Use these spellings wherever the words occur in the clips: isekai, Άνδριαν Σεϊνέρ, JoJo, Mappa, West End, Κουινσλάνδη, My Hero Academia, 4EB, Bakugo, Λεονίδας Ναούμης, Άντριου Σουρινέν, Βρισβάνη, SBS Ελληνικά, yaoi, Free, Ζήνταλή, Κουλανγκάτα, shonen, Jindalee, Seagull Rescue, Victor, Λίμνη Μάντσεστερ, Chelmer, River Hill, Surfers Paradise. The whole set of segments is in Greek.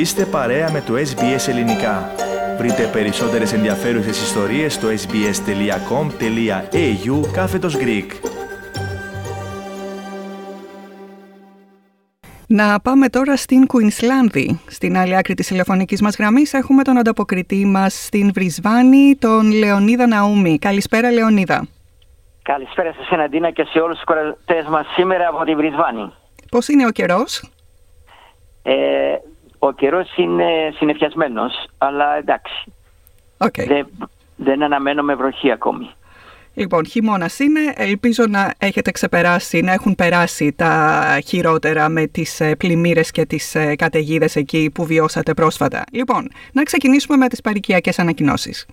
Είστε παρέα με το SBS Ελληνικά. Βρείτε περισσότερες ενδιαφέρουσες ιστορίες στο sbs.com.au/Greek. Να πάμε τώρα στην Κουινσλάνδη. Στην άλλη άκρη της τηλεφωνικής μας γραμμής έχουμε τον ανταποκριτή μας στην Βρισβάνη, τον Λεονίδα Ναούμη. Καλησπέρα, Λεονίδα. Καλησπέρα σας, Αντίνα, και σε όλους τους κορατές μας σήμερα από τη Βρισβάνη. Πώς είναι ο καιρός? Ο καιρός είναι συννεφιασμένος, αλλά εντάξει. Okay. Δεν αναμένουμε βροχή ακόμη. Λοιπόν, χειμώνας είναι. Ελπίζω να έχετε ξεπεράσει, να έχουν περάσει τα χειρότερα με τις πλημμύρες και τις καταιγίδες εκεί που βιώσατε πρόσφατα. Λοιπόν, να ξεκινήσουμε με τις παροικιακές ανακοινώσεις.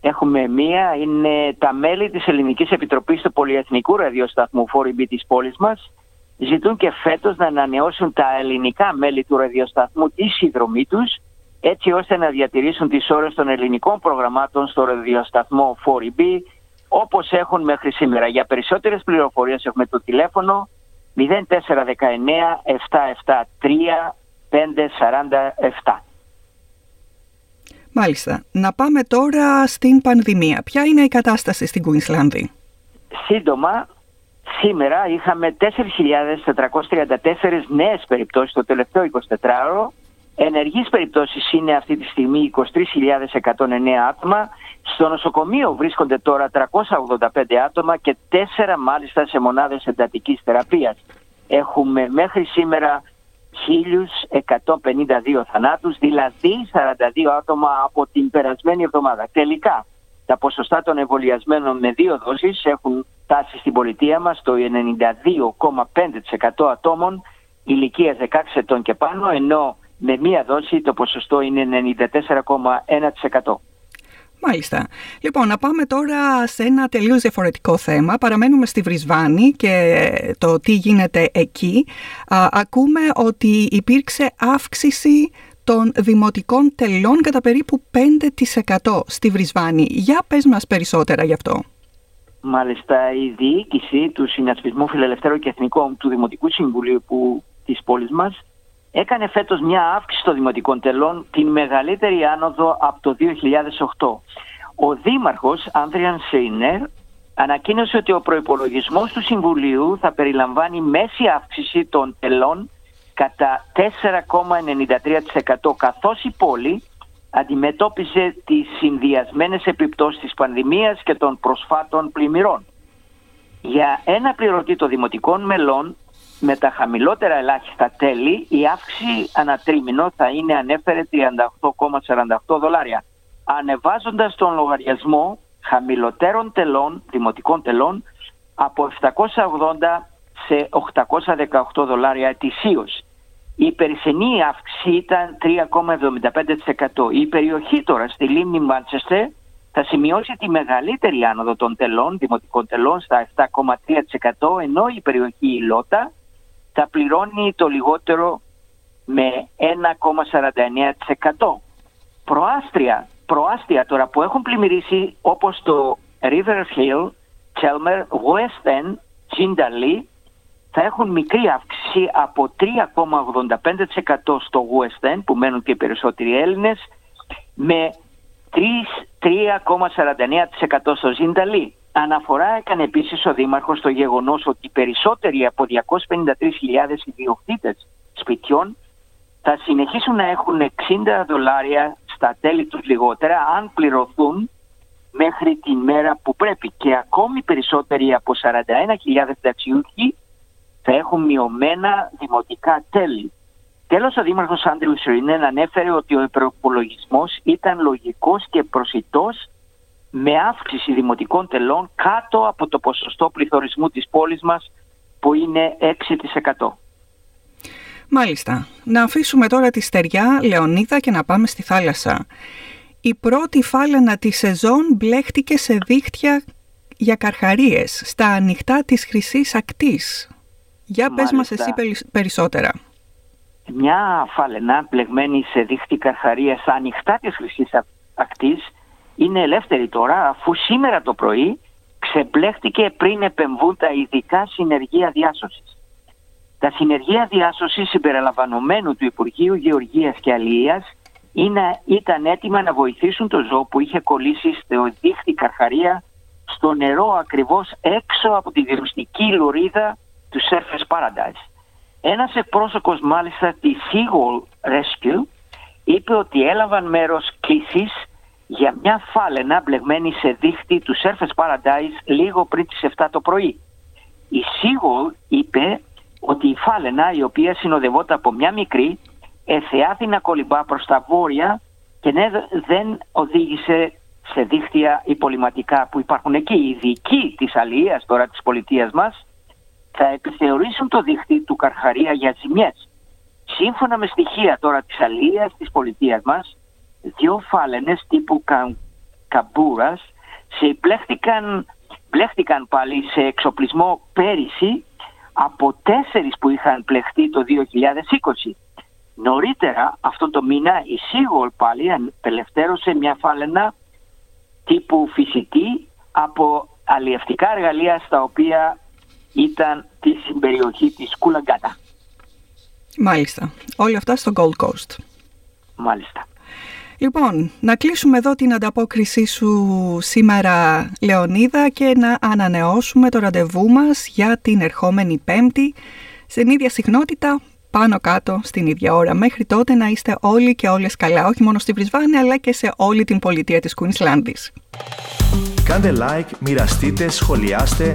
Έχουμε μία, είναι τα μέλη της Ελληνικής Επιτροπής του Πολυεθνικού Ραδιοσταθμού 4EB της πόλης μας. Ζητούν και φέτος να ανανεώσουν τα ελληνικά μέλη του ραδιοσταθμού τη συνδρομή τους, έτσι ώστε να διατηρήσουν τις ώρες των ελληνικών προγραμμάτων στο ραδιοσταθμό 4EB, όπως έχουν μέχρι σήμερα. Για περισσότερες πληροφορίες έχουμε το τηλέφωνο 0419 773 547. Μάλιστα. Να πάμε τώρα στην πανδημία. Ποια είναι η κατάσταση στην Κουινσλάνδη? Σύντομα, σήμερα είχαμε 4.434 νέες περιπτώσεις το τελευταίο 24ωρο. Ενεργείς περιπτώσεις είναι αυτή τη στιγμή 23.109 άτομα. Στο νοσοκομείο βρίσκονται τώρα 385 άτομα και 4 μάλιστα σε μονάδες εντατικής θεραπείας. Έχουμε μέχρι σήμερα 1.152 θανάτους, δηλαδή 42 άτομα από την περασμένη εβδομάδα. Τελικά, τα ποσοστά των εμβολιασμένων με 2 δόσεις έχουν φτάσει στην πολιτεία μας το 92,5% ατόμων ηλικίας 16 ετών και πάνω, ενώ με 1 δόση το ποσοστό είναι 94,1%. Μάλιστα. Λοιπόν, να πάμε τώρα σε ένα τελείως διαφορετικό θέμα. Παραμένουμε στη Βρισβάνη και το τι γίνεται εκεί. Ακούμε ότι υπήρξε αύξηση των δημοτικών τελών κατά περίπου 5% στη Βρισβάνη. Για πες μας περισσότερα γι' αυτό. Μάλιστα, η διοίκηση του Συνασπισμού Φιλελευθέρων και Εθνικών του Δημοτικού Συμβουλίου της πόλης μας έκανε φέτος μια αύξηση των δημοτικών τελών, τη μεγαλύτερη άνοδο από το 2008. Ο δήμαρχος Άνδριαν Σεϊνέρ ανακοίνωσε ότι ο προϋπολογισμός του Συμβουλίου θα περιλαμβάνει μέση αύξηση των τελών κατά 4,93%, καθώς η πόλη αντιμετώπιζε τις συνδυασμένες επιπτώσεις της πανδημίας και των προσφάτων πλημμυρών. Για ένα πληρωτή των δημοτικών μελών με τα χαμηλότερα ελάχιστα τέλη, η αύξηση ανατρίμηνο θα είναι ανέφερε $38,48, ανεβάζοντας τον λογαριασμό χαμηλότερων τελών, δημοτικών τελών, από $780 σε $818 ετησίως. Η περσινή αύξηση ήταν 3,75%. Η περιοχή τώρα στη Λίμνη Μάντσεστερ θα σημειώσει τη μεγαλύτερη άνοδο των τελών, δημοτικών τελών, στα 7,3%, ενώ η περιοχή Ιλότα θα πληρώνει το λιγότερο με 1,49%. Προάστια τώρα που έχουν πλημμυρίσει, όπως το River Hill, Chelmer, West End, Jindalee, θα έχουν μικρή αύξηση από 3,85% στο West End, που μένουν και οι περισσότεροι Έλληνες, με 3,49% στο Ζήνταλή. Αναφορά έκανε επίσης ο δήμαρχος στο γεγονός ότι περισσότεροι από 253.000 ιδιοκτήτες σπιτιών θα συνεχίσουν να έχουν $60 στα τέλη τους λιγότερα αν πληρωθούν μέχρι την μέρα που πρέπει, και ακόμη περισσότεροι από 41.000 ταξιούχοι θα έχουν μειωμένα δημοτικά τέλη. Τέλος, ο δήμαρχος Άντριου Σουρινέν ανέφερε ότι ο προϋπολογισμός ήταν λογικός και προσιτός, με αύξηση δημοτικών τελών κάτω από το ποσοστό πληθωρισμού της πόλης μας που είναι 6%. Μάλιστα. Να αφήσουμε τώρα τη στεριά, Λεωνίδα, και να πάμε στη θάλασσα. Η πρώτη φάλαινα της σεζόν μπλέχτηκε σε δίχτυα για καρχαρίες στα ανοιχτά της Χρυσής Ακτής. Για πες μας εσύ περισσότερα. Μια φάλαινα πλεγμένη σε δίχτυ καρχαρία στα ανοιχτά της Χρυσής Ακτής είναι ελεύθερη τώρα, αφού σήμερα το πρωί ξεμπλέχτηκε πριν επεμβούν τα ειδικά συνεργεία διάσωσης. Τα συνεργεία διάσωσης συμπεριλαμβανομένου του Υπουργείου Γεωργίας και Αλιείας ήταν έτοιμα να βοηθήσουν το ζώο που είχε κολλήσει στο δίχτυ καρχαρία στο νερό ακριβώς έξω από τη γυριστική λωρίδα του Surfers Paradise. Ένας εκπρόσωπος μάλιστα της Seagull Rescue είπε ότι έλαβαν μέρος κλήσεις για μια φάλαινα μπλεγμένη σε δίχτυ του Surfers Paradise λίγο πριν τις 7 το πρωί. Η Seagull είπε ότι η φάλαινα, η οποία συνοδευόταν από μια μικρή, εθεάθη να κολυμπά προς τα βόρεια και δεν οδήγησε σε δίχτυα υπολοιματικά που υπάρχουν εκεί. Οι ειδικοί της αλιείας τώρα της πολιτείας μας θα επιθεωρήσουν το δίχτυ του καρχαρία για ζημιές. Σύμφωνα με στοιχεία τώρα της αλιείας της πολιτείας μας, 2 φάλαινες τύπου καμπούρας πλέχτηκαν πάλι σε εξοπλισμό πέρυσι από 4 που είχαν πλεχτεί το 2020. Νωρίτερα αυτό το μήνα η Seagull πάλι απελευθέρωσε μια φάλαινα τύπου φυσική από αλλιευτικά εργαλεία στα οποία ήταν στην περιοχή της Κουλανγκάτα. Μάλιστα. Όλα αυτά στο Gold Coast. Μάλιστα. Λοιπόν, να κλείσουμε εδώ την ανταπόκρισή σου σήμερα, Λεωνίδα, και να ανανεώσουμε το ραντεβού μας για την ερχόμενη Πέμπτη, στην ίδια συχνότητα, πάνω κάτω, στην ίδια ώρα. Μέχρι τότε να είστε όλοι και όλες καλά, όχι μόνο στη Βρισβάνη, αλλά και σε όλη την πολιτεία της Κουίνσλανδης. Κάντε like, μοιραστείτε, σχολιάστε,